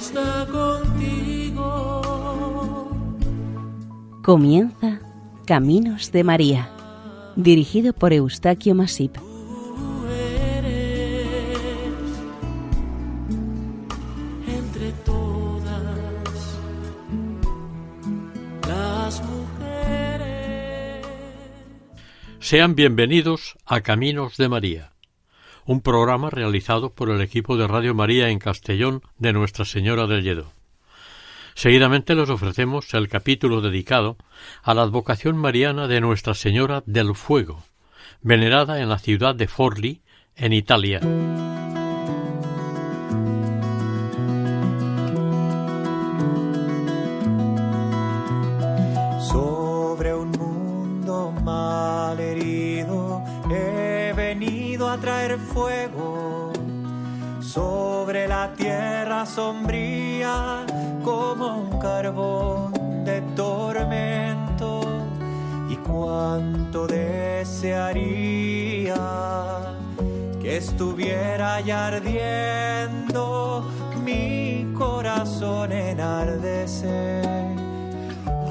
está contigo. Comienza Caminos de María, dirigido por Eustaquio Masip. Sean bienvenidos a Caminos de María, un programa realizado por el equipo de Radio María en Castellón de Nuestra Señora del Lledó. Seguidamente les ofrecemos el capítulo dedicado a la advocación mariana de Nuestra Señora del Fuego, venerada en la ciudad de Forlì, en Italia. Sobre un mundo malherido he venido a traer fuego, sobre la tierra sombría como un carbón de tormento, y cuánto desearía que estuviera ya ardiendo mi corazón enardecer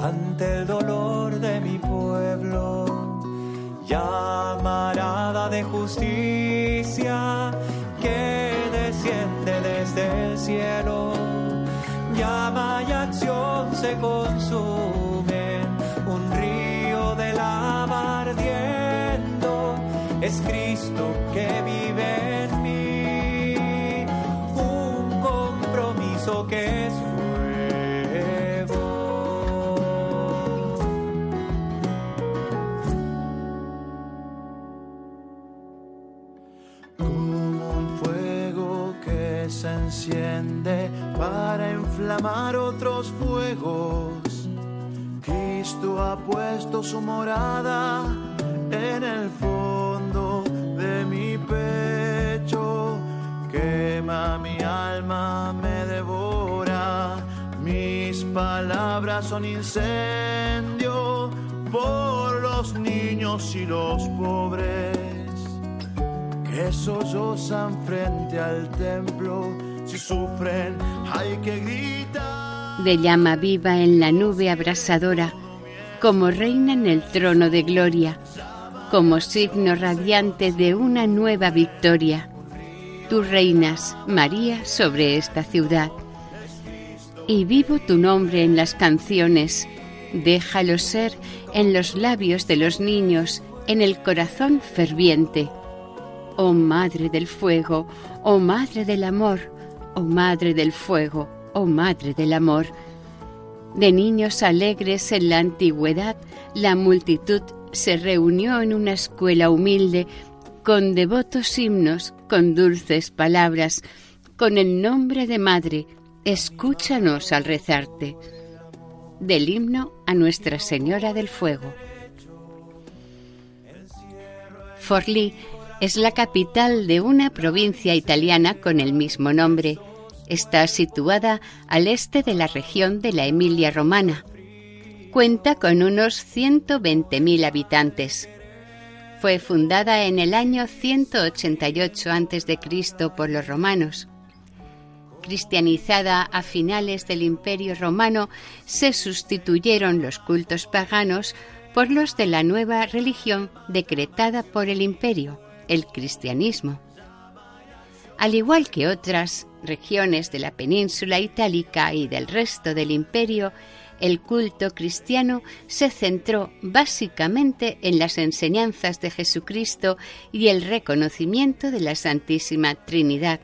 ante el dolor de mi pueblo, llamarada de justicia que desciende desde el cielo. Llama y acción se consumen, un río de lava ardiendo, es Cristo que vive en mí, un compromiso que es fuego. Como un fuego que se enciende para inflamar otros fuegos, Cristo ha puesto su morada en el fondo de mi pecho. Quema mi alma, me devora, mis palabras son incendio por los niños y los pobres que sollozan frente al templo. Si sufren, hay que gritar. De llama viva en la nube abrasadora, como reina en el trono de gloria, como signo radiante de una nueva victoria. Tú reinas, María, sobre esta ciudad. Y vivo tu nombre en las canciones. Déjalo ser en los labios de los niños, en el corazón ferviente. Oh Madre del Fuego, oh Madre del Amor, oh Madre del Fuego, oh Madre del Amor. De niños alegres en la antigüedad, la multitud se reunió en una escuela humilde, con devotos himnos, con dulces palabras, con el nombre de Madre, escúchanos al rezarte. Del himno a Nuestra Señora del Fuego. Forlì es la capital de una provincia italiana con el mismo nombre. Está situada al este de la región de la Emilia Romaña. Cuenta con unos 120.000 habitantes. Fue fundada en el año 188 a.C. por los romanos. Cristianizada a finales del Imperio Romano, se sustituyeron los cultos paganos por los de la nueva religión decretada por el Imperio, el cristianismo. Al igual que otras regiones de la península itálica y del resto del imperio, el culto cristiano se centró básicamente en las enseñanzas de Jesucristo y el reconocimiento de la Santísima Trinidad,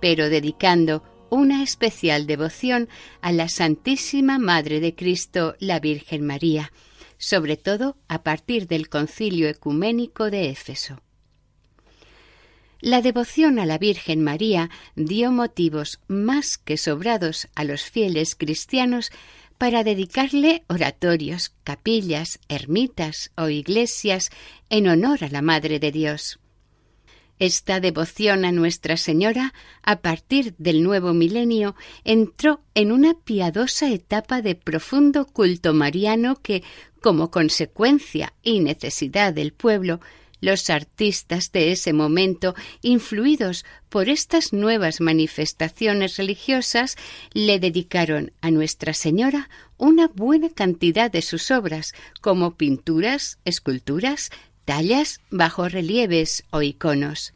pero dedicando una especial devoción a la Santísima Madre de Cristo, la Virgen María, sobre todo a partir del Concilio Ecuménico de Éfeso. La devoción a la Virgen María dio motivos más que sobrados a los fieles cristianos para dedicarle oratorios, capillas, ermitas o iglesias en honor a la Madre de Dios. Esta devoción a Nuestra Señora, a partir del nuevo milenio, entró en una piadosa etapa de profundo culto mariano que, como consecuencia y necesidad del pueblo, Los artistas de ese momento, influidos por estas nuevas manifestaciones religiosas, le dedicaron a Nuestra Señora una buena cantidad de sus obras, como pinturas, esculturas, tallas, bajorrelieves o iconos.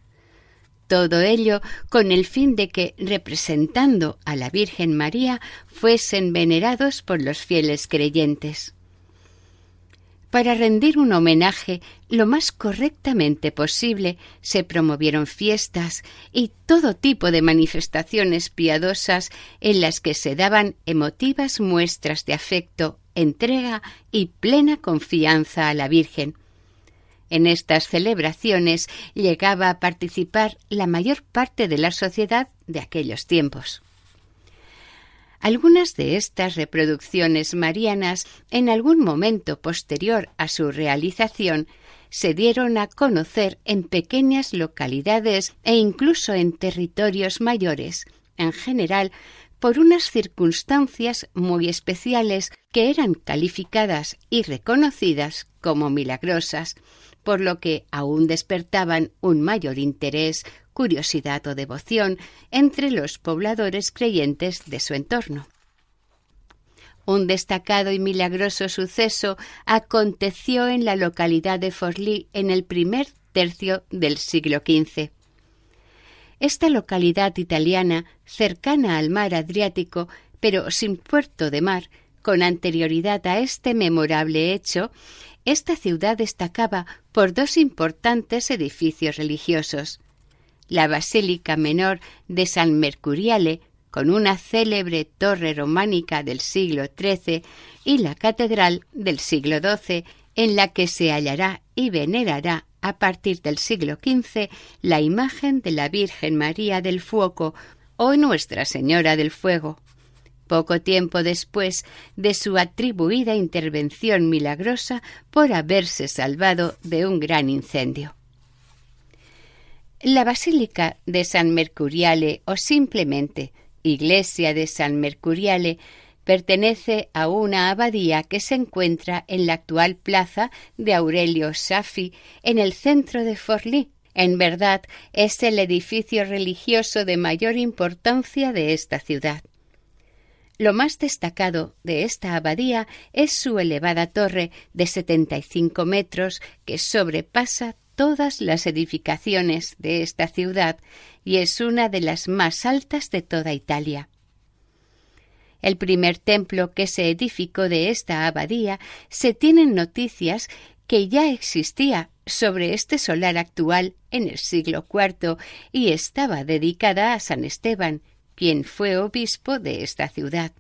Todo ello con el fin de que, representando a la Virgen María, fuesen venerados por los fieles creyentes. Para rendir un homenaje lo más correctamente posible, se promovieron fiestas y todo tipo de manifestaciones piadosas en las que se daban emotivas muestras de afecto, entrega y plena confianza a la Virgen. En estas celebraciones llegaba a participar la mayor parte de la sociedad de aquellos tiempos. Algunas de estas reproducciones marianas, en algún momento posterior a su realización, se dieron a conocer en pequeñas localidades e incluso en territorios mayores, en general por unas circunstancias muy especiales que eran calificadas y reconocidas como milagrosas, por lo que aún despertaban un mayor interés, curiosidad o devoción entre los pobladores creyentes de su entorno. Un destacado y milagroso suceso aconteció en la localidad de Forlì en el primer tercio del siglo XV. Esta localidad italiana, cercana al mar Adriático, pero sin puerto de mar, con anterioridad a este memorable hecho, esta ciudad destacaba por dos importantes edificios religiosos: la Basílica Menor de San Mercuriale, con una célebre torre románica del siglo XIII, y la Catedral del siglo XII, en la que se hallará y venerará a partir del siglo XV la imagen de la Virgen María del Fuoco o Nuestra Señora del Fuego. Poco tiempo después de su atribuida intervención milagrosa por haberse salvado de un gran incendio. La Basílica de San Mercuriale, o simplemente Iglesia de San Mercuriale, pertenece a una abadía que se encuentra en la actual plaza de Aurelio Saffi, en el centro de Forlì. En verdad, es el edificio religioso de mayor importancia de esta ciudad. Lo más destacado de esta abadía es su elevada torre de 75 metros que sobrepasa todas las edificaciones de esta ciudad y es una de las más altas de toda Italia. El primer templo que se edificó de esta abadía se tienen noticias que ya existía sobre este solar actual en el siglo IV y estaba dedicada a San Esteban, quien fue obispo de esta ciudad.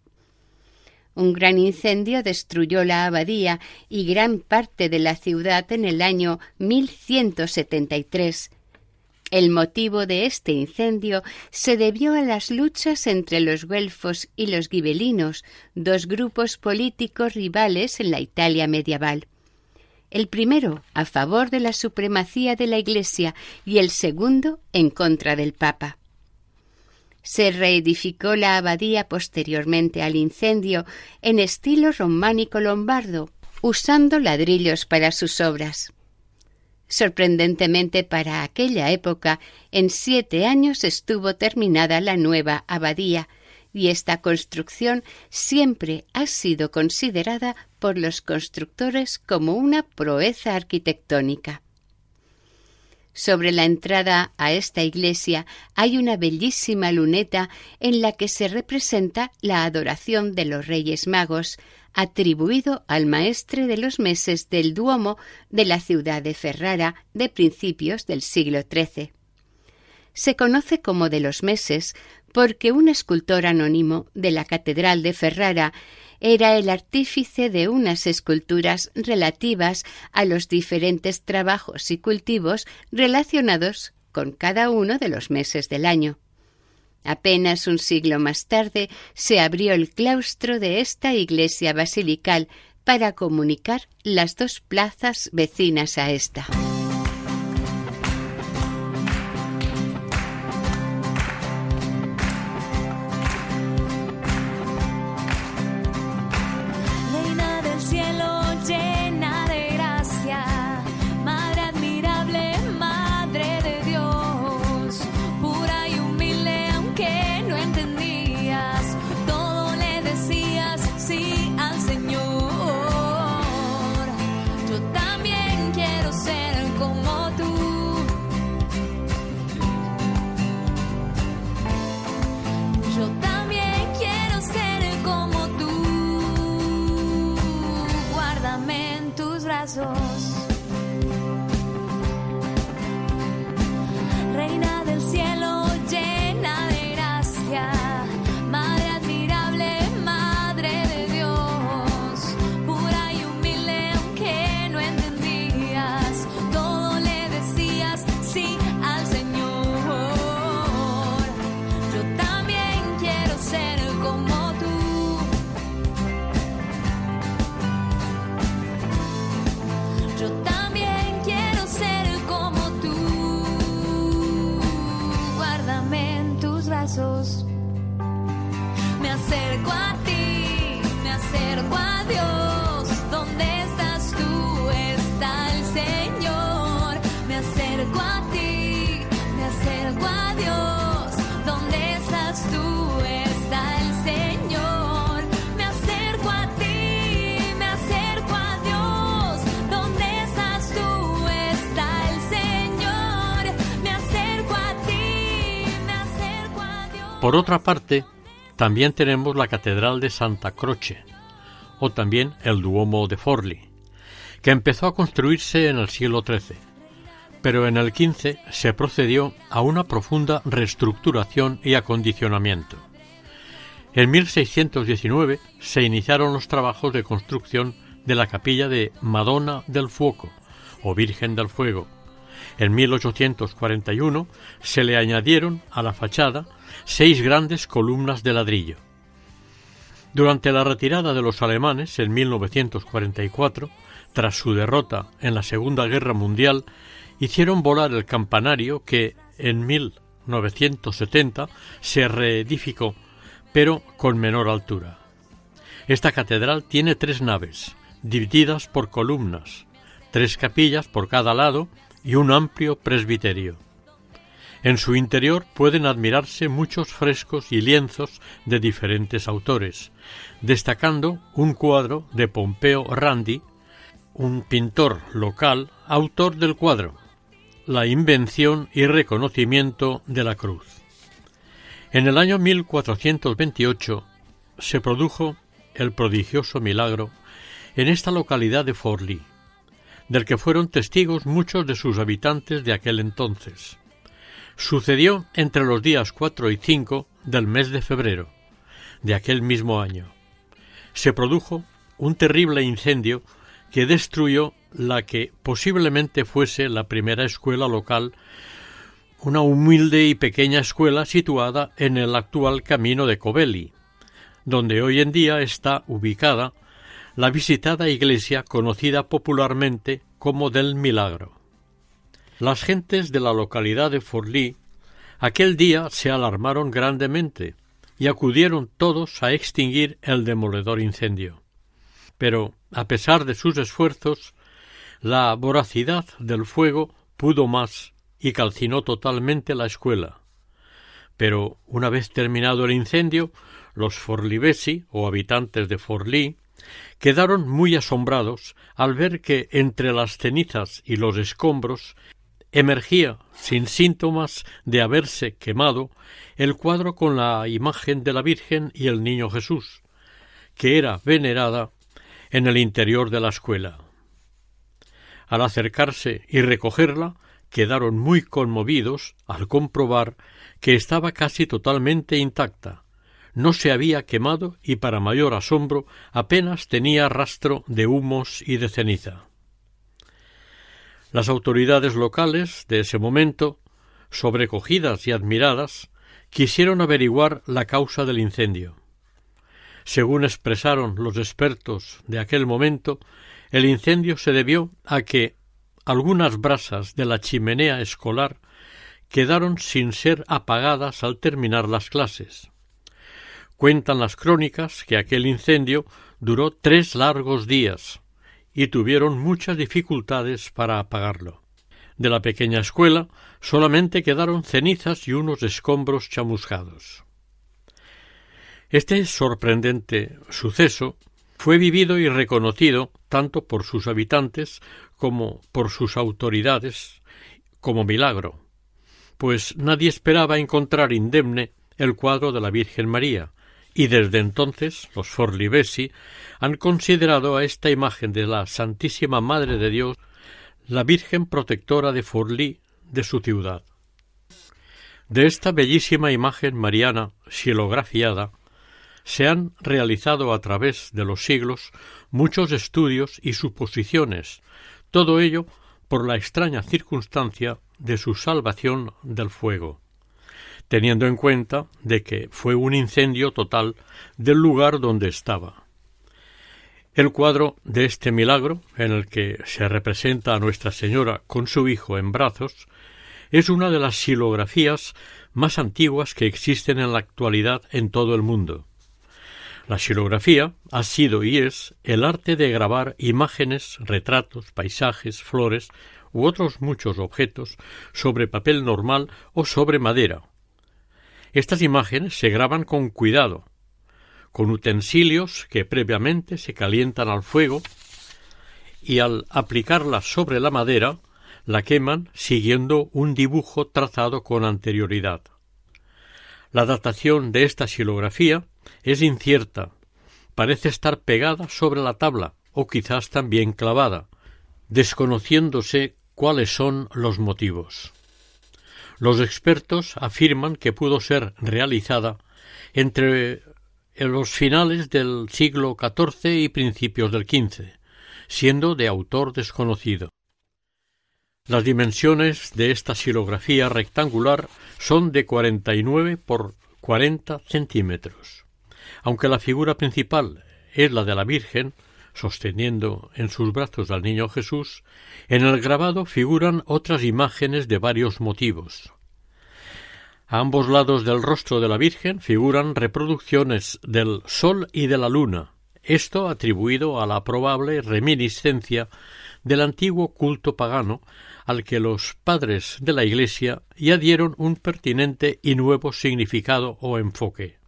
Un gran incendio destruyó la abadía y gran parte de la ciudad en el año 1173. El motivo de este incendio se debió a las luchas entre los güelfos y los gibelinos, dos grupos políticos rivales en la Italia medieval. El primero a favor de la supremacía de la Iglesia y el segundo en contra del Papa. Se reedificó la abadía posteriormente al incendio en estilo románico lombardo, usando ladrillos para sus obras. Sorprendentemente para aquella época, en 7 años estuvo terminada la nueva abadía, y esta construcción siempre ha sido considerada por los constructores como una proeza arquitectónica. Sobre la entrada a esta iglesia hay una bellísima luneta en la que se representa la adoración de los Reyes Magos, atribuido al maestre de los meses del Duomo de la ciudad de Ferrara de principios del siglo XIII. Se conoce como de los meses porque un escultor anónimo de la Catedral de Ferrara era el artífice de unas esculturas relativas a los diferentes trabajos y cultivos relacionados con cada uno de los meses del año. Apenas un siglo más tarde se abrió el claustro de esta iglesia basilical para comunicar las dos plazas vecinas a esta. Cielo llena de gracia, Madre admirable yo también quiero ser como tú. Guárdame en tus brazos, Reina del cielo llena de gracia, Madre admirable, Madre de Dios, pura y humilde aunque no entendías, todo le decías sí al Señor. Yo también quiero ser como tú. Yo también quiero ser como tú. Guárdame en tus brazos. Me acerco a ti, me acerco a Dios. ¿Dónde estás tú? Está el Señor. Me acerco a ti, me acerco a Dios. ¿Dónde estás tú? Está el Señor. Me acerco a ti, me acerco a Dios. ¿Dónde estás tú? Está el Señor. Me acerco a ti, me acerco a Dios. Por otra parte, también tenemos la Catedral de Santa Croce, o también el Duomo de Forlì, que empezó a construirse en el siglo XIII, pero en el XV se procedió a una profunda reestructuración y acondicionamiento. En 1619 se iniciaron los trabajos de construcción de la capilla de Madonna del Fuoco, o Virgen del Fuego. En 1841 se le añadieron a la fachada 6 grandes columnas de ladrillo. Durante la retirada de los alemanes en 1944, tras su derrota en la Segunda Guerra Mundial, hicieron volar el campanario que en 1970 se reedificó, pero con menor altura. Esta catedral tiene 3 naves, divididas por columnas, 3 capillas por cada lado y un amplio presbiterio. En su interior pueden admirarse muchos frescos y lienzos de diferentes autores, destacando un cuadro de Pompeo Randi, un pintor local, autor del cuadro La invención y reconocimiento de la cruz. En el año 1428 se produjo el prodigioso milagro en esta localidad de Forlì, del que fueron testigos muchos de sus habitantes de aquel entonces. Sucedió entre los días 4 y 5 del mes de febrero de aquel mismo año. Se produjo un terrible incendio que destruyó la que posiblemente fuese la primera escuela local, una humilde y pequeña escuela situada en el actual Camino de Covelli, donde hoy en día está ubicada la visitada iglesia conocida popularmente como del Milagro. Las gentes de la localidad de Forlì aquel día se alarmaron grandemente y acudieron todos a extinguir el demoledor incendio. Pero, a pesar de sus esfuerzos, la voracidad del fuego pudo más y calcinó totalmente la escuela. Pero, una vez terminado el incendio, los forlivesi, o habitantes de Forlì, quedaron muy asombrados al ver que entre las cenizas y los escombros emergía, sin síntomas de haberse quemado, el cuadro con la imagen de la Virgen y el Niño Jesús, que era venerada en el interior de la escuela. Al acercarse y recogerla, quedaron muy conmovidos al comprobar que estaba casi totalmente intacta. No se había quemado y, para mayor asombro, apenas tenía rastro de humos y de ceniza. Las autoridades locales de ese momento, sobrecogidas y admiradas, quisieron averiguar la causa del incendio. Según expresaron los expertos de aquel momento, el incendio se debió a que algunas brasas de la chimenea escolar quedaron sin ser apagadas al terminar las clases. Cuentan las crónicas que aquel incendio duró 3 largos días y tuvieron muchas dificultades para apagarlo. De la pequeña escuela solamente quedaron cenizas y unos escombros chamuscados. Este sorprendente suceso fue vivido y reconocido tanto por sus habitantes como por sus autoridades como milagro, pues nadie esperaba encontrar indemne el cuadro de la Virgen María, y desde entonces los Forlì han considerado a esta imagen de la Santísima Madre de Dios la Virgen protectora de Forlì, de su ciudad. De esta bellísima imagen mariana, silografiada, se han realizado a través de los siglos muchos estudios y suposiciones, todo ello por la extraña circunstancia de su salvación del fuego, teniendo en cuenta de que fue un incendio total del lugar donde estaba. El cuadro de este milagro, en el que se representa a Nuestra Señora con su hijo en brazos, es una de las xilografías más antiguas que existen en la actualidad en todo el mundo. La xilografía ha sido y es el arte de grabar imágenes, retratos, paisajes, flores u otros muchos objetos sobre papel normal o sobre madera. Estas imágenes se graban con cuidado, con utensilios que previamente se calientan al fuego y al aplicarlas sobre la madera la queman siguiendo un dibujo trazado con anterioridad. La datación de esta xilografía es incierta, parece estar pegada sobre la tabla o quizás también clavada, desconociéndose cuáles son los motivos. Los expertos afirman que pudo ser realizada entre los finales del siglo XIV y principios del XV, siendo de autor desconocido. Las dimensiones de esta xilografía rectangular son de 49 por 40 centímetros. Aunque la figura principal es la de la Virgen, sosteniendo en sus brazos al niño Jesús, en el grabado figuran otras imágenes de varios motivos. A ambos lados del rostro de la Virgen figuran reproducciones del sol y de la luna, esto atribuido a la probable reminiscencia del antiguo culto pagano al que los padres de la Iglesia ya dieron un pertinente y nuevo significado o enfoque.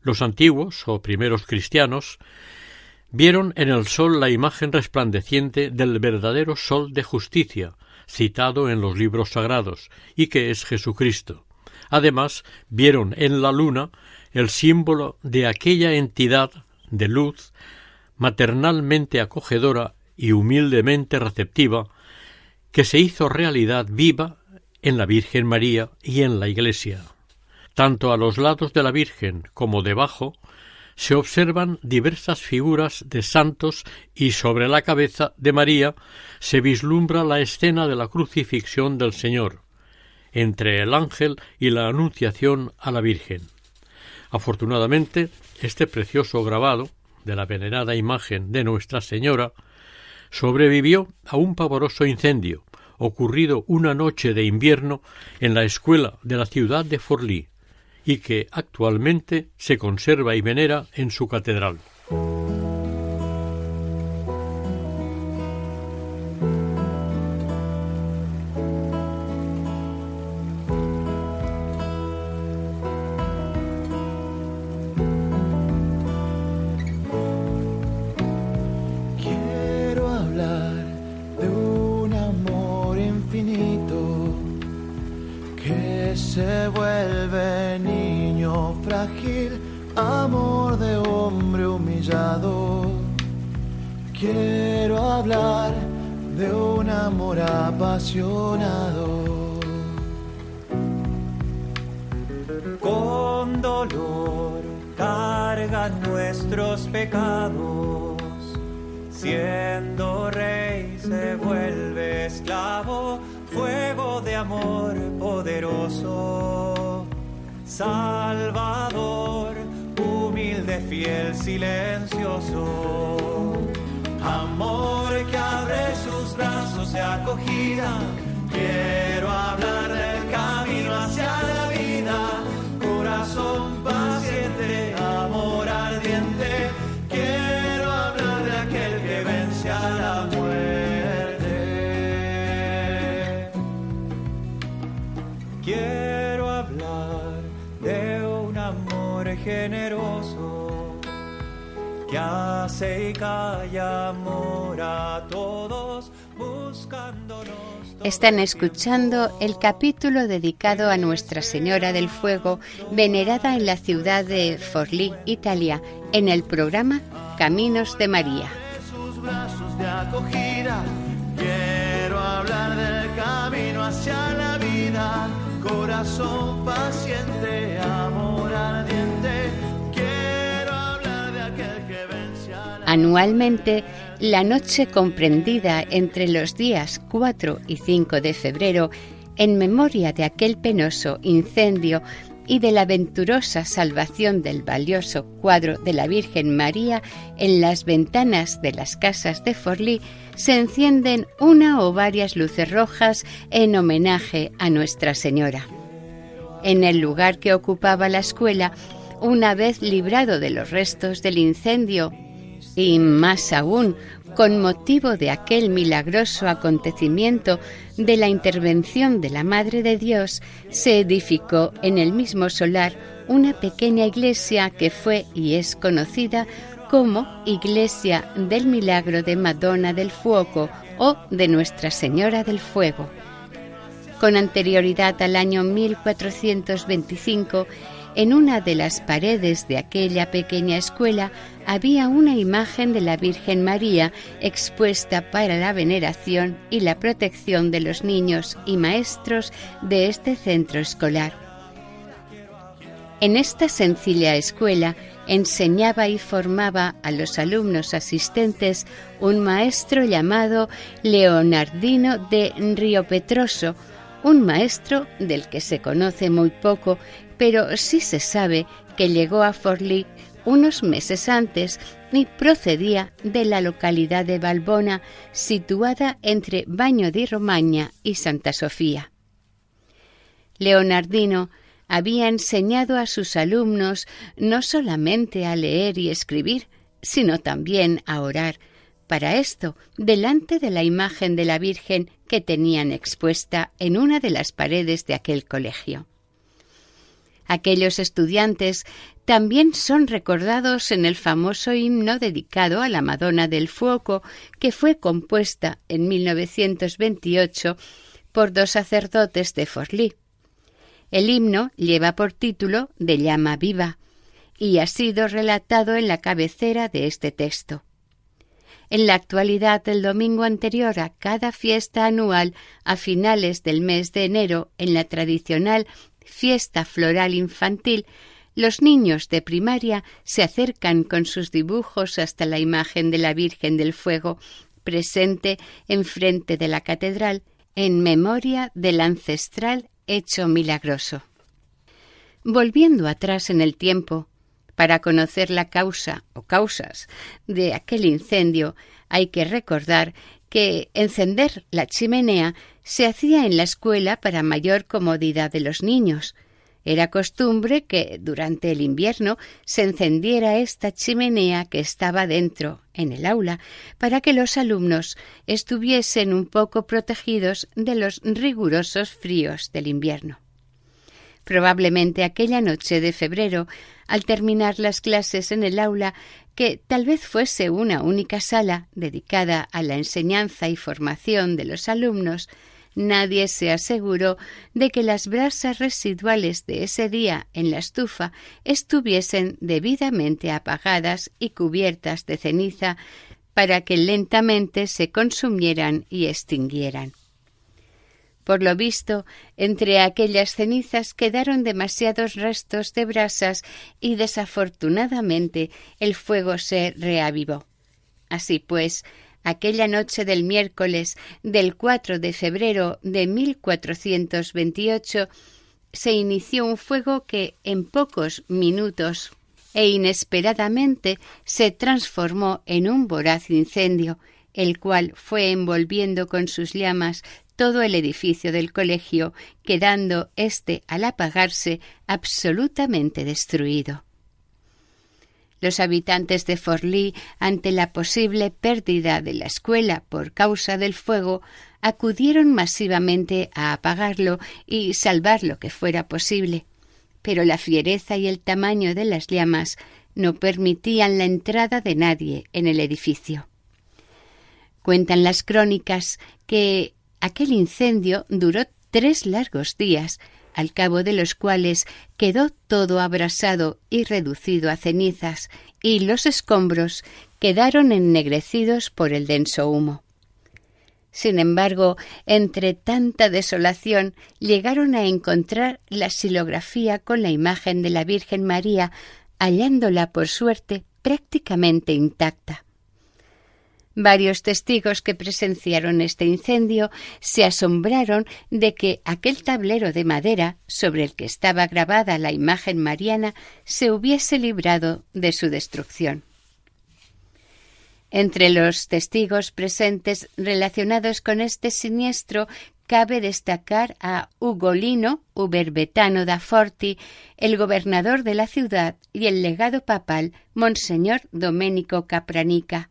Los antiguos o primeros cristianos vieron en el sol la imagen resplandeciente del verdadero sol de justicia, citado en los libros sagrados, y que es Jesucristo. Además, vieron en la luna el símbolo de aquella entidad de luz, maternalmente acogedora y humildemente receptiva, que se hizo realidad viva en la Virgen María y en la Iglesia. Tanto a los lados de la Virgen como debajo, se observan diversas figuras de santos y sobre la cabeza de María se vislumbra la escena de la crucifixión del Señor, entre el ángel y la anunciación a la Virgen. Afortunadamente, este precioso grabado de la venerada imagen de Nuestra Señora sobrevivió a un pavoroso incendio ocurrido una noche de invierno en la escuela de la ciudad de Forlì, y que actualmente se conserva y venera en su catedral. Amor de hombre humillado. Quiero hablar de un amor apasionado. Con dolor cargan nuestros pecados. Siendo rey se vuelve esclavo. Fuego de amor poderoso. Salvador, humilde, fiel, silencioso. Amor que abre sus brazos de acogida. Quiero hablar del camino hacia la vida. Corazón paciente, amor ardiente. Quiero hablar de aquel que vence a la muerte. Generoso, que hace y calla amor a todos, buscándonos. Están escuchando el capítulo dedicado a Nuestra Señora del Fuego, venerada en la ciudad de Forlì, Italia, en el programa Caminos de María. Sus brazos de acogida, quiero hablar del camino hacia la vida, corazón paciente, amor ardiente, quiero hablar de aquel que vence a la... Anualmente, la noche comprendida entre los días 4 y 5 de febrero, en memoria de aquel penoso incendio y de la venturosa salvación del valioso cuadro de la Virgen María, en las ventanas de las casas de Forlì se encienden una o varias luces rojas en homenaje a Nuestra Señora. En el lugar que ocupaba la escuela, una vez librado de los restos del incendio, y más aún con motivo de aquel milagroso acontecimiento de la intervención de la Madre de Dios, se edificó en el mismo solar una pequeña iglesia que fue y es conocida como Iglesia del Milagro de Madonna del Fuoco o de Nuestra Señora del Fuego. Con anterioridad al año 1425, en una de las paredes de aquella pequeña escuela había una imagen de la Virgen María expuesta para la veneración y la protección de los niños y maestros de este centro escolar. En esta sencilla escuela enseñaba y formaba a los alumnos asistentes un maestro llamado Leonardino de Río Petroso, un maestro del que se conoce muy poco, pero sí se sabe que llegó a Forlì unos meses antes y procedía de la localidad de Balbona, situada entre Baño di Romaña y Santa Sofía. Leonardino había enseñado a sus alumnos no solamente a leer y escribir, sino también a orar, para esto delante de la imagen de la Virgen que tenían expuesta en una de las paredes de aquel colegio. Aquellos estudiantes también son recordados en el famoso himno dedicado a la Madonna del Fuoco, que fue compuesta en 1928 por dos sacerdotes de Forlì. El himno lleva por título De llama viva y ha sido relatado en la cabecera de este texto. En la actualidad, el domingo anterior a cada fiesta anual, a finales del mes de enero, en la tradicional Fiesta Floral Infantil, los niños de primaria se acercan con sus dibujos hasta la imagen de la Virgen del Fuego, presente enfrente de la catedral, en memoria del ancestral hecho milagroso. Volviendo atrás en el tiempo, para conocer la causa o causas de aquel incendio, hay que recordar que encender la chimenea se hacía en la escuela para mayor comodidad de los niños. Era costumbre que durante el invierno se encendiera esta chimenea que estaba dentro, en el aula, para que los alumnos estuviesen un poco protegidos de los rigurosos fríos del invierno. Probablemente aquella noche de febrero, al terminar las clases en el aula, que tal vez fuese una única sala dedicada a la enseñanza y formación de los alumnos, nadie se aseguró de que las brasas residuales de ese día en la estufa estuviesen debidamente apagadas y cubiertas de ceniza para que lentamente se consumieran y extinguieran. Por lo visto, entre aquellas cenizas quedaron demasiados restos de brasas y desafortunadamente el fuego se reavivó. Así pues, aquella noche del miércoles del 4 de febrero de 1428 se inició un fuego que en pocos minutos e inesperadamente se transformó en un voraz incendio, el cual fue envolviendo con sus llamas todo el edificio del colegio, quedando éste, al apagarse, absolutamente destruido. Los habitantes de Forlì, ante la posible pérdida de la escuela por causa del fuego, acudieron masivamente a apagarlo y salvar lo que fuera posible, pero la fiereza y el tamaño de las llamas no permitían la entrada de nadie en el edificio. Cuentan las crónicas que Aquel incendio duró 3 largos días, al cabo de los cuales quedó todo abrasado y reducido a cenizas, y los escombros quedaron ennegrecidos por el denso humo. Sin embargo, entre tanta desolación, llegaron a encontrar la xilografía con la imagen de la Virgen María, hallándola, por suerte, prácticamente intacta. Varios testigos que presenciaron este incendio se asombraron de que aquel tablero de madera sobre el que estaba grabada la imagen mariana se hubiese librado de su destrucción. Entre los testigos presentes relacionados con este siniestro cabe destacar a Ugolino Ubertano da Forlì, el gobernador de la ciudad, y el legado papal Monseñor Domenico Capranica.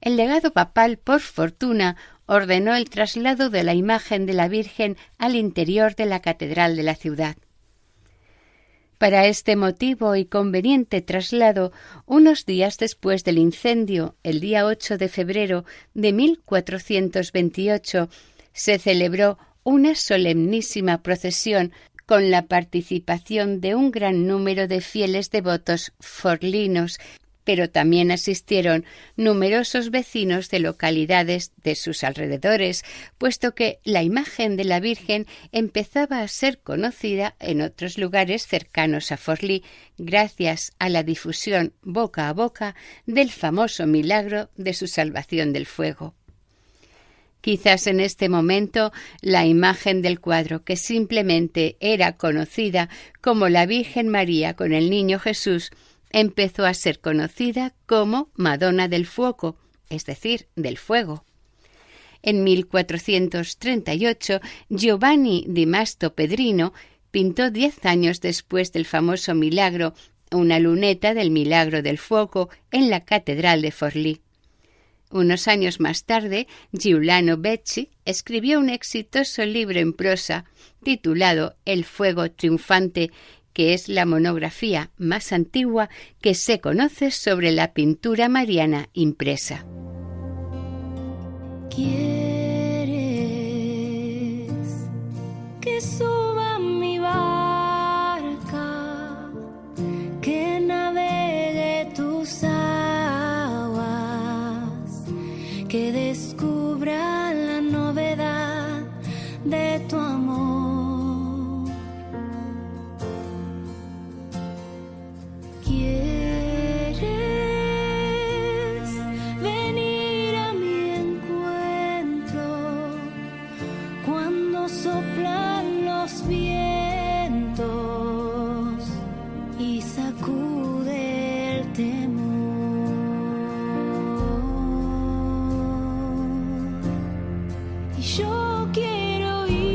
El legado papal, por fortuna, ordenó el traslado de la imagen de la Virgen al interior de la catedral de la ciudad. Para este motivo y conveniente traslado, unos días después del incendio, el día 8 de febrero de 1428, se celebró una solemnísima procesión con la participación de un gran número de fieles devotos forlinos, pero también asistieron numerosos vecinos de localidades de sus alrededores, puesto que la imagen de la Virgen empezaba a ser conocida en otros lugares cercanos a Forlì, gracias a la difusión boca a boca del famoso milagro de su salvación del fuego. Quizás en este momento la imagen del cuadro, que simplemente era conocida como la Virgen María con el Niño Jesús, empezó a ser conocida como Madonna del Fuoco, es decir, del fuego. En 1438, Giovanni di Masto Pedrino pintó 10 años después del famoso milagro una luneta del milagro del fuoco en la catedral de Forlì. Unos años más tarde, Giuliano Becci escribió un exitoso libro en prosa titulado El fuego triunfante, que es la monografía más antigua que se conoce sobre la pintura mariana impresa. ¿Quieres que suba mi barca, que navegue tus aguas, que descubra la novedad de tu amor? ¿Quieres venir a mi encuentro cuando soplan los vientos y sacude el temor? Y yo quiero ir.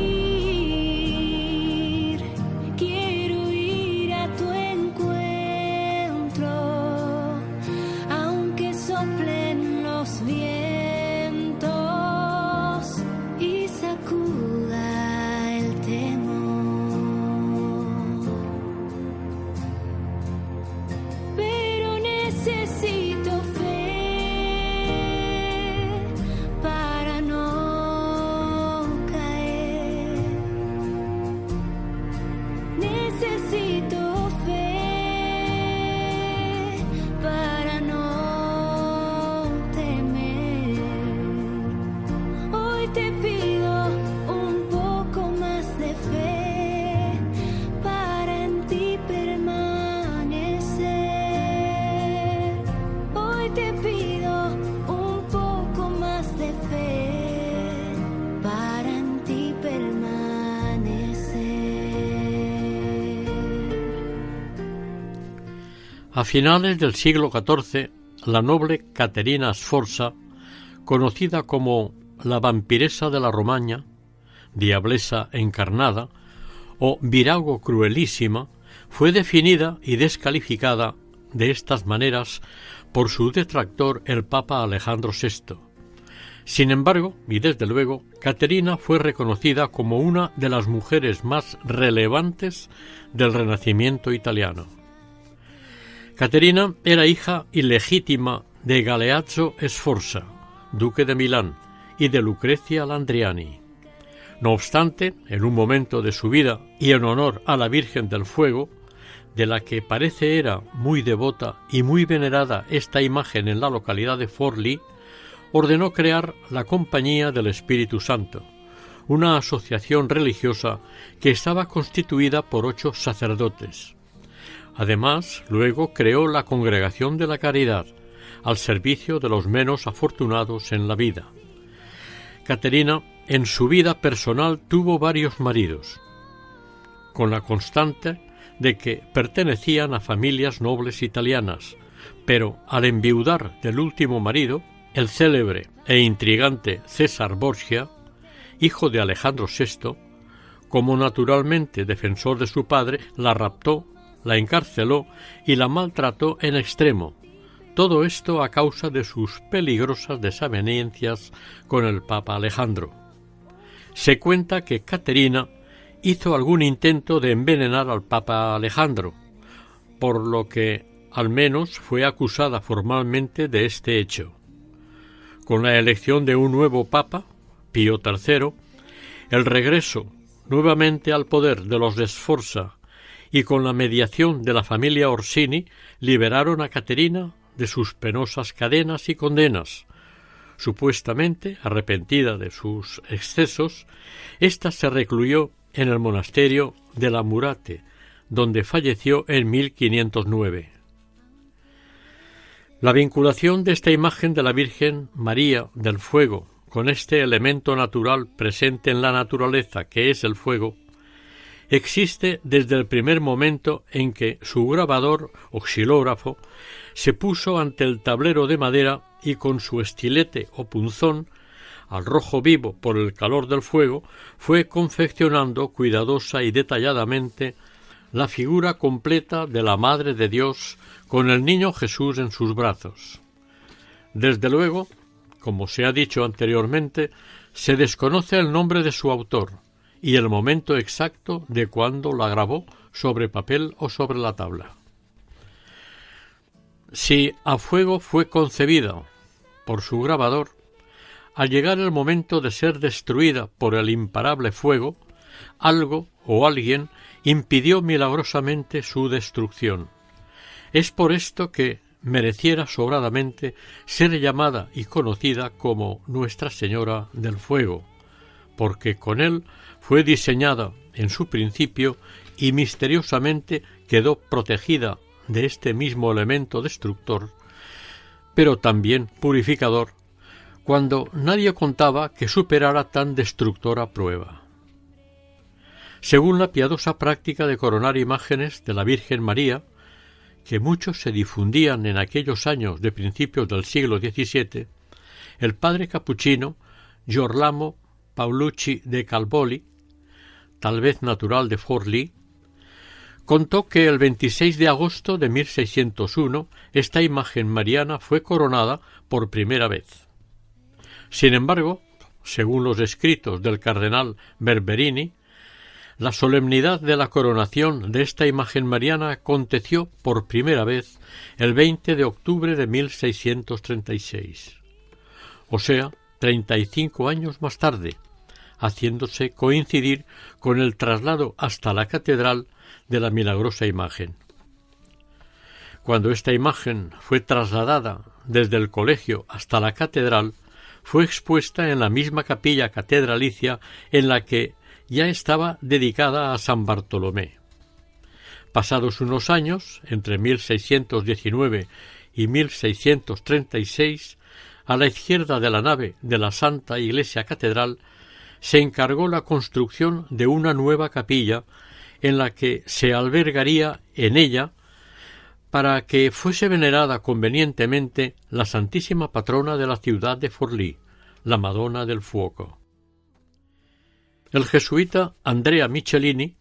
A finales del siglo XIV, la noble Caterina Sforza, conocida como la vampiresa de la Romaña, diablesa encarnada o virago cruelísima, fue definida y descalificada de estas maneras por su detractor el Papa Alejandro VI. Sin embargo, y desde luego, Caterina fue reconocida como una de las mujeres más relevantes del Renacimiento italiano. Caterina era hija ilegítima de Galeazzo Sforza, duque de Milán, y de Lucrecia Landriani. No obstante, en un momento de su vida y en honor a la Virgen del Fuego, de la que parece era muy devota y muy venerada esta imagen en la localidad de Forlì, ordenó crear la Compañía del Espíritu Santo, una asociación religiosa que estaba constituida por 8 sacerdotes. Además, luego creó la Congregación de la Caridad, al servicio de los menos afortunados en la vida. Caterina, en su vida personal, tuvo varios maridos, con la constante de que pertenecían a familias nobles italianas, pero al enviudar del último marido, el célebre e intrigante César Borgia, hijo de Alejandro VI, como naturalmente defensor de su padre, la raptó, la encarceló y la maltrató en extremo, todo esto a causa de sus peligrosas desavenencias con el Papa Alejandro. Se cuenta que Caterina hizo algún intento de envenenar al Papa Alejandro, por lo que al menos fue acusada formalmente de este hecho. Con la elección de un nuevo Papa, Pío III, el regreso nuevamente al poder de los Sforza y con la mediación de la familia Orsini, liberaron a Caterina de sus penosas cadenas y condenas. Supuestamente arrepentida de sus excesos, ésta se recluyó en el monasterio de la Murate, donde falleció en 1509. La vinculación de esta imagen de la Virgen María del Fuego con este elemento natural presente en la naturaleza, que es el fuego, existe desde el primer momento en que su grabador o xilógrafo se puso ante el tablero de madera y con su estilete o punzón, al rojo vivo por el calor del fuego, fue confeccionando cuidadosa y detalladamente la figura completa de la Madre de Dios con el niño Jesús en sus brazos. Desde luego, como se ha dicho anteriormente, se desconoce el nombre de su autor y el momento exacto de cuando la grabó sobre papel o sobre la tabla. Si a fuego fue concebida por su grabador, al llegar el momento de ser destruida por el imparable fuego, algo o alguien impidió milagrosamente su destrucción. Es por esto que mereciera sobradamente ser llamada y conocida como Nuestra Señora del Fuego, porque con él fue diseñada en su principio y misteriosamente quedó protegida de este mismo elemento destructor, pero también purificador, cuando nadie contaba que superara tan destructora prueba. Según la piadosa práctica de coronar imágenes de la Virgen María, que muchos se difundían en aquellos años de principios del siglo XVII, el padre capuchino Girolamo Paolucci de Calvoli, tal vez natural de Forlì, contó que el 26 de agosto de 1601 esta imagen mariana fue coronada por primera vez. Sin embargo, según los escritos del cardenal Berberini, la solemnidad de la coronación de esta imagen mariana aconteció por primera vez el 20 de octubre de 1636, o sea, 35 años más tarde, haciéndose coincidir con el traslado hasta la catedral de la milagrosa imagen. Cuando esta imagen fue trasladada desde el colegio hasta la catedral, fue expuesta en la misma capilla catedralicia en la que ya estaba dedicada a San Bartolomé. Pasados unos años, entre 1619 y 1636, a la izquierda de la nave de la Santa Iglesia Catedral, se encargó la construcción de una nueva capilla en la que se albergaría en ella para que fuese venerada convenientemente la Santísima Patrona de la ciudad de Forlì, la Madonna del Fuoco. El jesuita Andrea Michelini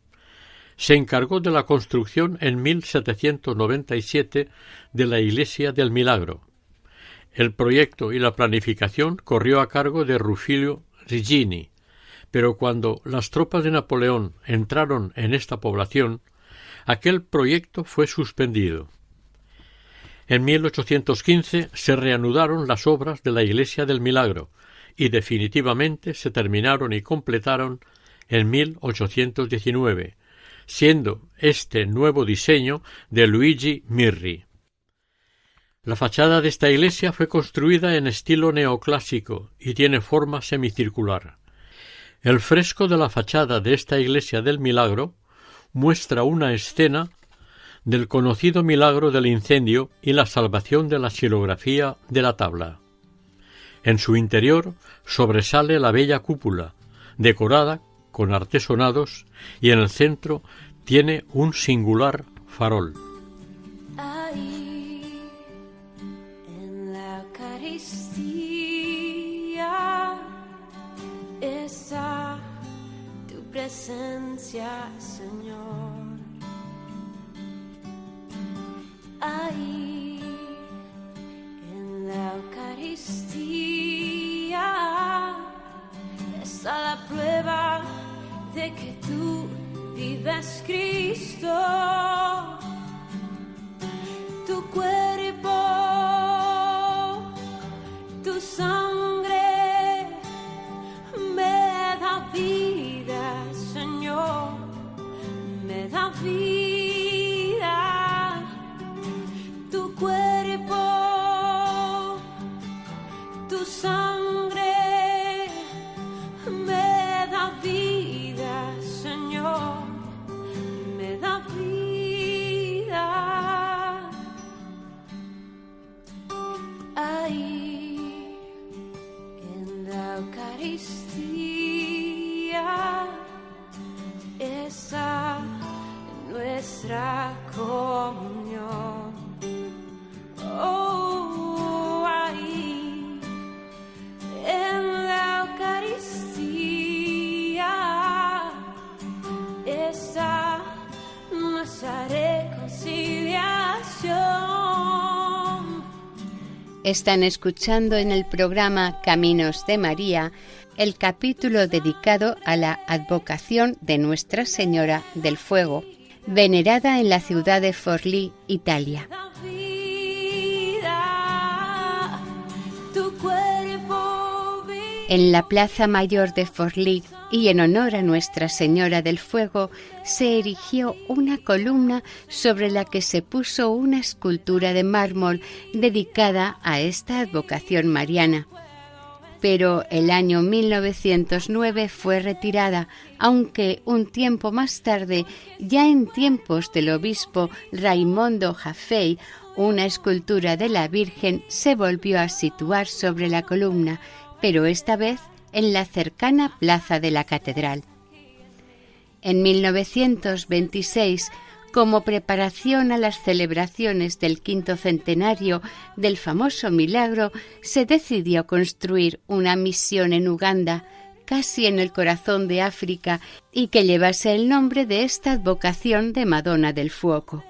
se encargó de la construcción en 1797 de la Iglesia del Milagro. El proyecto y la planificación corrió a cargo de Ruffilio Rigini, pero cuando las tropas de Napoleón entraron en esta población, aquel proyecto fue suspendido. En 1815 se reanudaron las obras de la Iglesia del Milagro y definitivamente se terminaron y completaron en 1819, siendo este nuevo diseño de Luigi Mirri. La fachada de esta iglesia fue construida en estilo neoclásico y tiene forma semicircular. El fresco de la fachada de esta iglesia del Milagro muestra una escena del conocido milagro del incendio y la salvación de la xilografía de la tabla. En su interior sobresale la bella cúpula, decorada con artesonados, y en el centro tiene un singular farol. Ahí, en la Eucaristía, está tu presencia, Señor. Ahí, en la Eucaristía, está la prueba de que tú vives, Cristo. Tu cuerpo, tu sangre me da vida, Señor, me da vida. Sangre me da vida, Señor, me da vida. Ahí, en la Eucaristía, está nuestra comunión. Oh, están escuchando en el programa Caminos de María el capítulo dedicado a la advocación de Nuestra Señora del Fuego, venerada en la ciudad de Forlì, Italia. En la Plaza Mayor de Forlì y en honor a Nuestra Señora del Fuego se erigió una columna sobre la que se puso una escultura de mármol dedicada a esta advocación mariana. Pero el año 1909 fue retirada, aunque un tiempo más tarde, ya en tiempos del obispo Raimondo Jaffei, una escultura de la Virgen se volvió a situar sobre la columna, pero esta vez en la cercana plaza de la catedral. En 1926, como preparación a las celebraciones del quinto centenario del famoso milagro, se decidió construir una misión en Uganda, casi en el corazón de África, y que llevase el nombre de esta advocación de Madonna del Fuoco.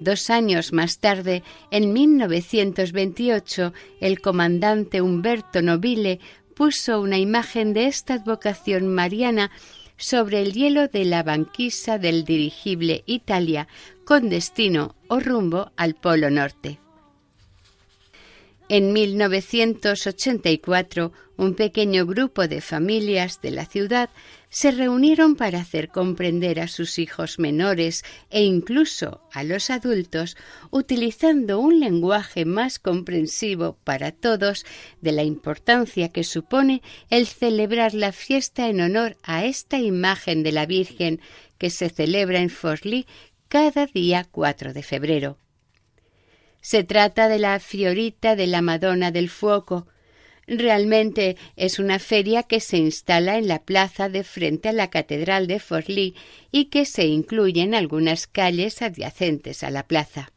2 años más tarde, en 1928, el comandante Umberto Nobile puso una imagen de esta advocación mariana sobre el hielo de la banquisa del dirigible Italia, con destino o rumbo al Polo Norte. En 1984, un pequeño grupo de familias de la ciudad se reunieron para hacer comprender a sus hijos menores e incluso a los adultos, utilizando un lenguaje más comprensivo para todos, de la importancia que supone el celebrar la fiesta en honor a esta imagen de la Virgen, que se celebra en Forlì cada día 4 de febrero. Se trata de la Fiorita de la Madonna del Fuoco. Realmente es una feria que se instala en la plaza de frente a la Catedral de Forlì y que se incluye en algunas calles adyacentes a la plaza.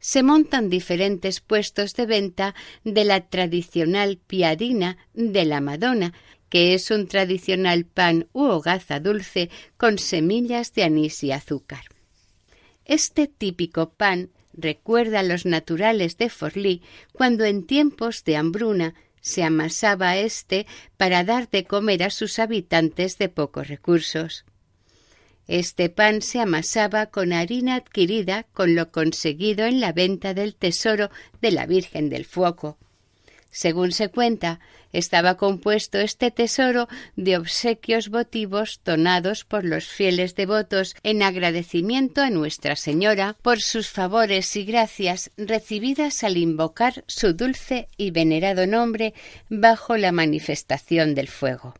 Se montan diferentes puestos de venta de la tradicional piadina de la Madonna, que es un tradicional pan u hogaza dulce con semillas de anís y azúcar. Este típico pan recuerda a los naturales de Forlì cuando en tiempos de hambruna se amasaba este para dar de comer a sus habitantes de pocos recursos. Este pan se amasaba con harina adquirida con lo conseguido en la venta del tesoro de la Virgen del Fuoco. Según se cuenta, estaba compuesto este tesoro de obsequios votivos donados por los fieles devotos en agradecimiento a Nuestra Señora por sus favores y gracias recibidas al invocar su dulce y venerado nombre bajo la manifestación del fuego.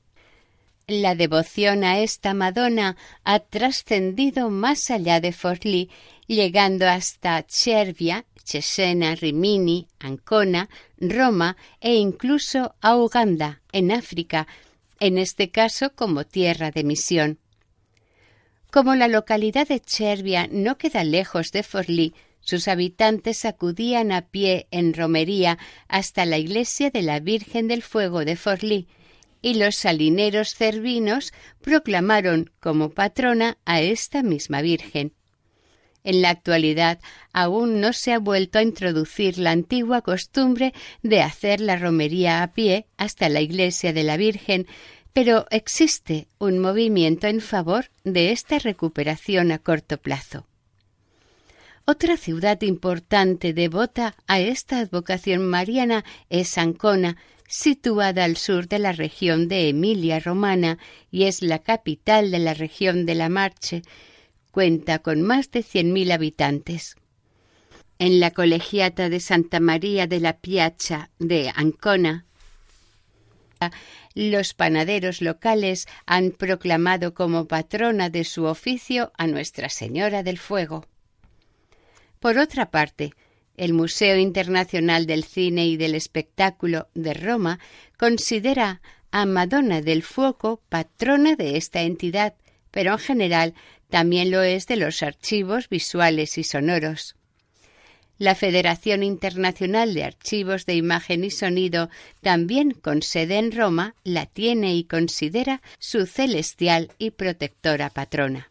La devoción a esta Madonna ha trascendido más allá de Forlì, llegando hasta Cervia, Cesena, Rimini, Ancona, Roma e incluso a Uganda, en África, en este caso como tierra de misión. Como la localidad de Cervia no queda lejos de Forlì, sus habitantes acudían a pie en romería hasta la iglesia de la Virgen del Fuego de Forlì, y los salineros cervinos proclamaron como patrona a esta misma Virgen. En la actualidad aún no se ha vuelto a introducir la antigua costumbre de hacer la romería a pie hasta la iglesia de la Virgen, pero existe un movimiento en favor de esta recuperación a corto plazo. Otra ciudad importante devota a esta advocación mariana es Ancona, situada al sur de la región de Emilia Romaña y es la capital de la región de la Marche. Cuenta con más de 100.000 habitantes. En la colegiata de Santa María de la Piazza de Ancona, los panaderos locales han proclamado como patrona de su oficio a Nuestra Señora del Fuego. Por otra parte, el Museo Internacional del Cine y del Espectáculo de Roma considera a Madonna del Fuoco patrona de esta entidad, pero en general también lo es de los archivos visuales y sonoros. La Federación Internacional de Archivos de Imagen y Sonido, también con sede en Roma, la tiene y considera su celestial y protectora patrona.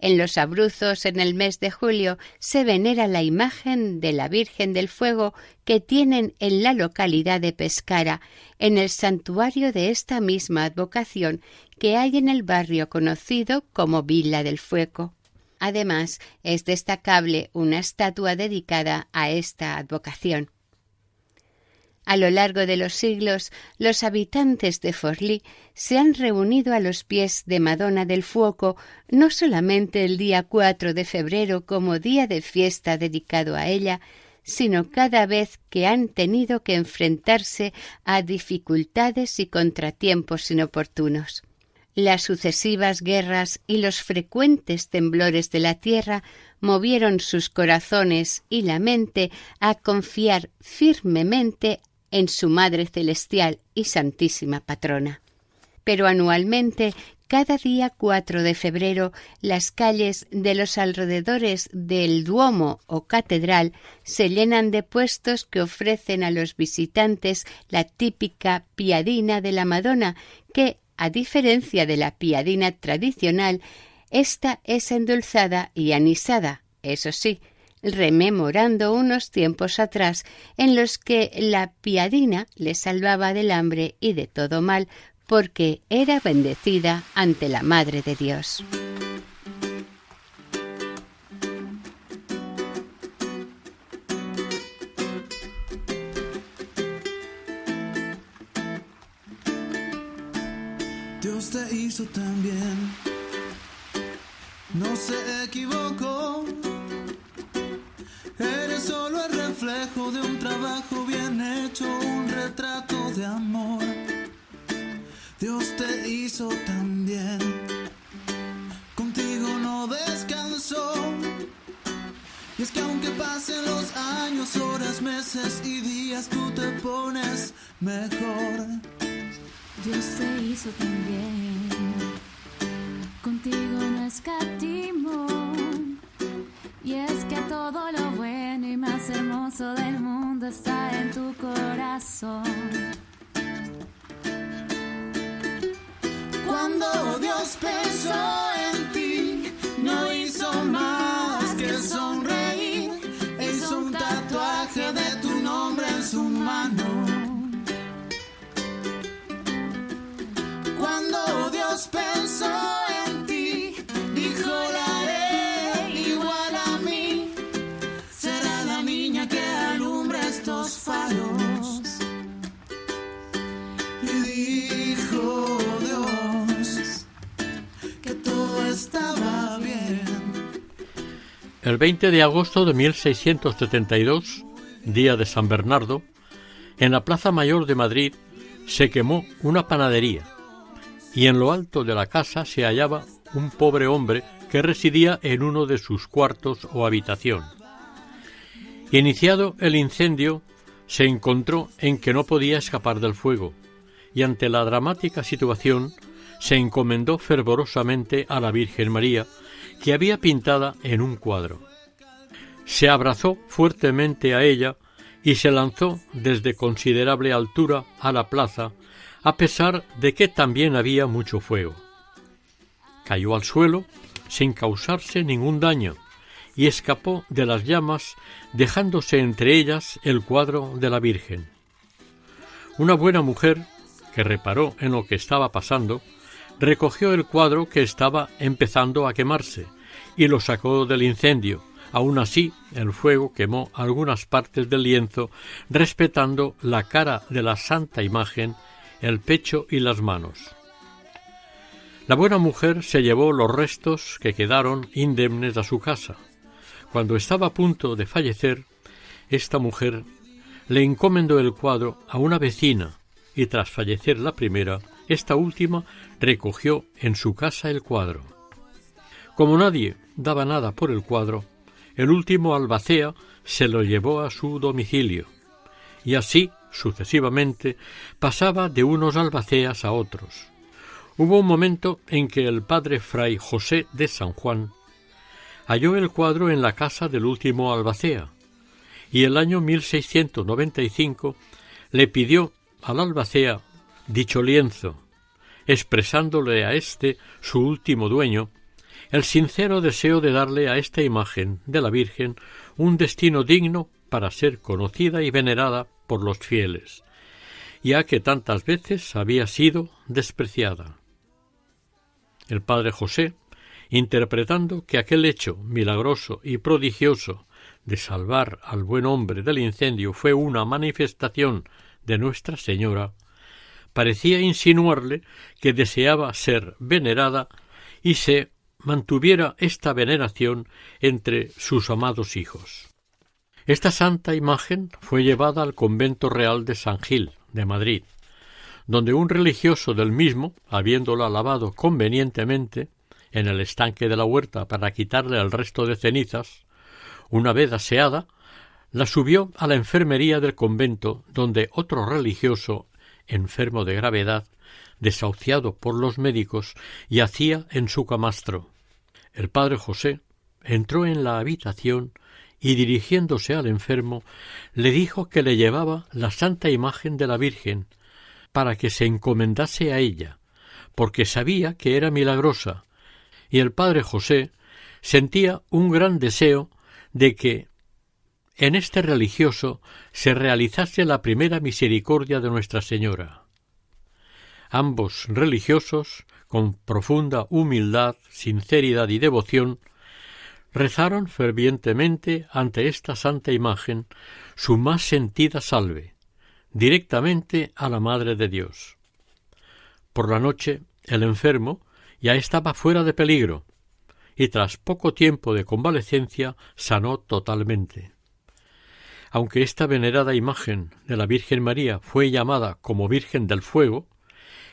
En los Abruzos, en el mes de julio, se venera la imagen de la Virgen del Fuego que tienen en la localidad de Pescara, en el santuario de esta misma advocación que hay en el barrio conocido como Villa del Fuego. Además, es destacable una estatua dedicada a esta advocación. A lo largo de los siglos, los habitantes de Forlì se han reunido a los pies de Madonna del Fuoco no solamente el día 4 de febrero como día de fiesta dedicado a ella, sino cada vez que han tenido que enfrentarse a dificultades y contratiempos inoportunos. Las sucesivas guerras y los frecuentes temblores de la tierra movieron sus corazones y la mente a confiar firmemente en su Madre Celestial y Santísima Patrona. Pero anualmente, cada día 4 de febrero, las calles de los alrededores del Duomo o Catedral se llenan de puestos que ofrecen a los visitantes la típica piadina de la Madonna que, a diferencia de la piadina tradicional, esta es endulzada y anisada, eso sí, rememorando unos tiempos atrás en los que la piadina le salvaba del hambre y de todo mal porque era bendecida ante la Madre de Dios. Dios te hizo tan bien, no se equivocó. Eres solo el reflejo de un trabajo bien hecho, un retrato de amor. Dios te hizo tan bien, contigo no descansó. Y es que aunque pasen los años, horas, meses y días, tú te pones mejor. Dios te hizo tan bien, contigo no escatimó. Y es que todo lo bueno y más hermoso del mundo está en tu corazón. Cuando Dios pensó en ti, no hizo más que sonreír, e hizo un tatuaje de tu nombre en su mano. Cuando Dios pensó en ti, dijo la igual a mí, será la niña que alumbre estos faros. El 20 de agosto de 1672, día de San Bernardo, en la Plaza Mayor de Madrid se quemó una panadería y en lo alto de la casa se hallaba un pobre hombre que residía en uno de sus cuartos o habitación. Iniciado el incendio, se encontró en que no podía escapar del fuego y ante la dramática situación se encomendó fervorosamente a la Virgen María, que había pintada en un cuadro. Se abrazó fuertemente a ella y se lanzó desde considerable altura a la plaza, a pesar de que también había mucho fuego. Cayó al suelo sin causarse ningún daño y escapó de las llamas, dejándose entre ellas el cuadro de la Virgen. Una buena mujer, que reparó en lo que estaba pasando, recogió el cuadro que estaba empezando a quemarse y lo sacó del incendio. Aun así, el fuego quemó algunas partes del lienzo, respetando la cara de la santa imagen, el pecho y las manos. La buena mujer se llevó los restos que quedaron indemnes a su casa. Cuando estaba a punto de fallecer, esta mujer le encomendó el cuadro a una vecina y tras fallecer la primera, esta última recogió en su casa el cuadro. Como nadie daba nada por el cuadro, el último albacea se lo llevó a su domicilio, y así, sucesivamente, pasaba de unos albaceas a otros. Hubo un momento en que el padre Fray José de San Juan halló el cuadro en la casa del último albacea, y el año 1695 le pidió al albacea dicho lienzo, expresándole a éste, su último dueño, el sincero deseo de darle a esta imagen de la Virgen un destino digno para ser conocida y venerada por los fieles, ya que tantas veces había sido despreciada. El padre José, interpretando que aquel hecho milagroso y prodigioso de salvar al buen hombre del incendio fue una manifestación de Nuestra Señora, parecía insinuarle que deseaba ser venerada y se mantuviera esta veneración entre sus amados hijos. Esta santa imagen fue llevada al convento real de San Gil, de Madrid, donde un religioso del mismo, habiéndola lavado convenientemente en el estanque de la huerta para quitarle el resto de cenizas, una vez aseada, la subió a la enfermería del convento, donde otro religioso enfermo de gravedad, desahuciado por los médicos, yacía en su camastro. El padre José entró en la habitación y, dirigiéndose al enfermo, le dijo que le llevaba la santa imagen de la Virgen para que se encomendase a ella, porque sabía que era milagrosa, y el padre José sentía un gran deseo de que en este religioso se realizase la primera misericordia de Nuestra Señora. Ambos religiosos, con profunda humildad, sinceridad y devoción, rezaron fervientemente ante esta santa imagen su más sentida salve, directamente a la Madre de Dios. Por la noche, el enfermo ya estaba fuera de peligro y tras poco tiempo de convalecencia sanó totalmente. Aunque esta venerada imagen de la Virgen María fue llamada como Virgen del Fuego,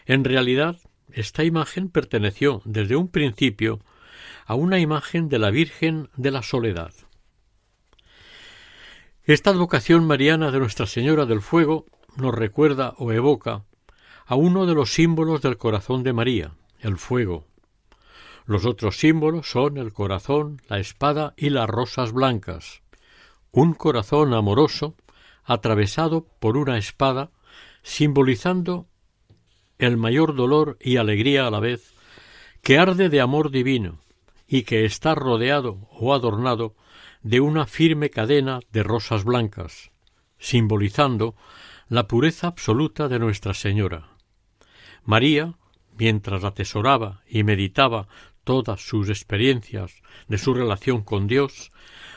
en realidad esta imagen perteneció desde un principio a una imagen de la Virgen de la Soledad. Esta advocación mariana de Nuestra Señora del Fuego nos recuerda o evoca a uno de los símbolos del corazón de María, el fuego. Los otros símbolos son el corazón, la espada y las rosas blancas. Un corazón amoroso atravesado por una espada, simbolizando el mayor dolor y alegría a la vez, que arde de amor divino y que está rodeado o adornado de una firme cadena de rosas blancas, simbolizando la pureza absoluta de Nuestra Señora. María, mientras atesoraba y meditaba todas sus experiencias de su relación con Dios,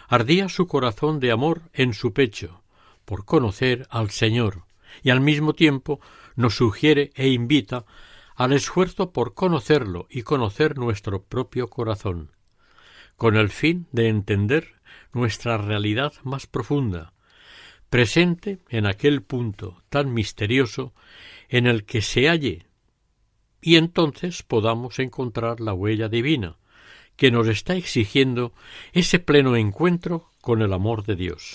ardía su corazón de amor en su pecho, por conocer al Señor, y al mismo tiempo nos sugiere e invita al esfuerzo por conocerlo y conocer nuestro propio corazón. con el fin de entender nuestra realidad más profunda, presente en aquel punto tan misterioso en el que se halle, y entonces podamos encontrar la huella divina que nos está exigiendo ese pleno encuentro con el amor de Dios.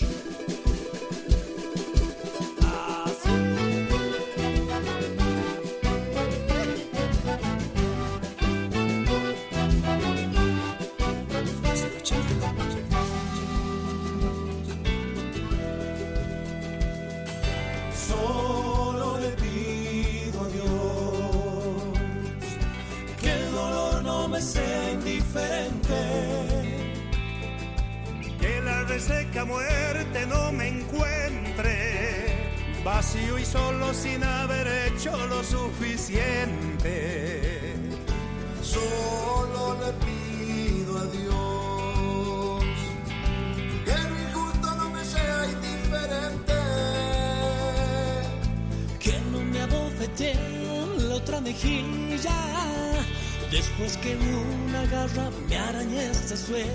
Seca muerte no me encuentre vacío y solo sin haber hecho lo suficiente. Solo le pido a Dios que mi injusto no me sea indiferente, que no me abofetee en la otra mejilla después que una garra me arañe esta suerte.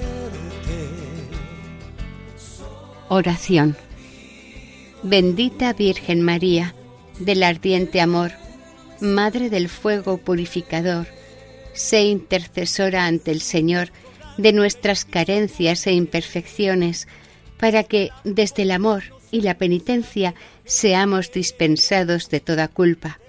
Oración. Bendita Virgen María, del ardiente amor, Madre del fuego purificador, sé intercesora ante el Señor de nuestras carencias e imperfecciones, para que desde el amor y la penitencia seamos dispensados de toda culpa,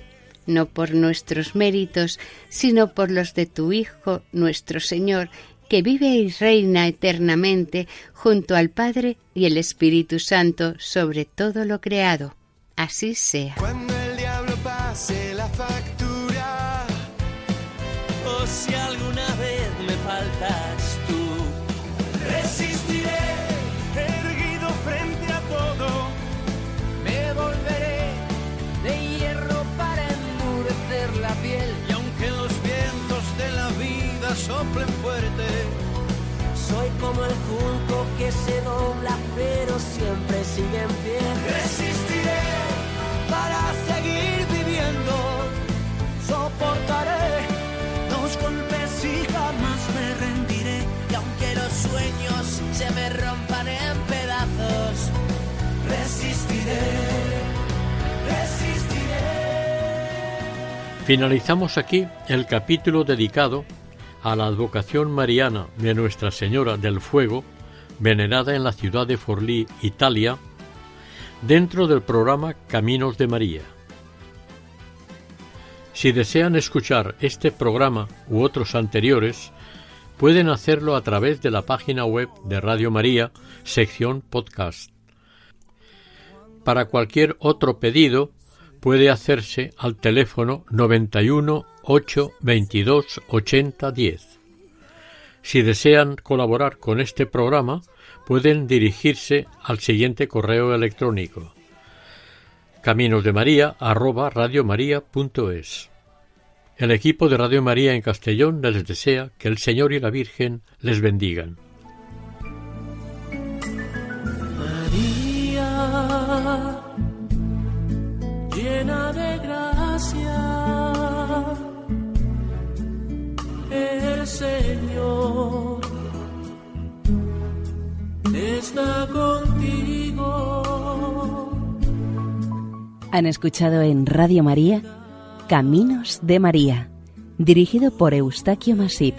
no por nuestros méritos, sino por los de tu Hijo, nuestro Señor, que vive y reina eternamente junto al Padre y el Espíritu Santo sobre todo lo creado. Así sea. Cuando el diablo pase la factura, o si alguna vez me faltas tú, resistiré erguido frente a todo, me volveré de hierro para enmudecer la piel, y aunque los vientos de la vida soplen fuerte, soy como el junco que se dobla pero siempre sigue en pie. Resistiré para seguir viviendo, soportaré los golpes y jamás me rendiré, y aunque los sueños se me rompan en pedazos, resistiré, resistiré. Finalizamos aquí el capítulo dedicado a la advocación mariana de Nuestra Señora del Fuego, venerada en la ciudad de Forlì, Italia, dentro del programa Caminos de María. Si desean escuchar este programa u otros anteriores, pueden hacerlo a través de la página web de Radio María, sección podcast. Para cualquier otro pedido, puede hacerse al teléfono 91 822 80 10. Si desean colaborar con este programa, pueden dirigirse al siguiente correo electrónico: caminosdemaria@radiomaria.es. El equipo de Radio María en Castellón les desea que el Señor y la Virgen les bendigan. María, llena de gracia, el Señor está contigo. Han escuchado en Radio María Caminos de María, dirigido por Eustaquio Masip.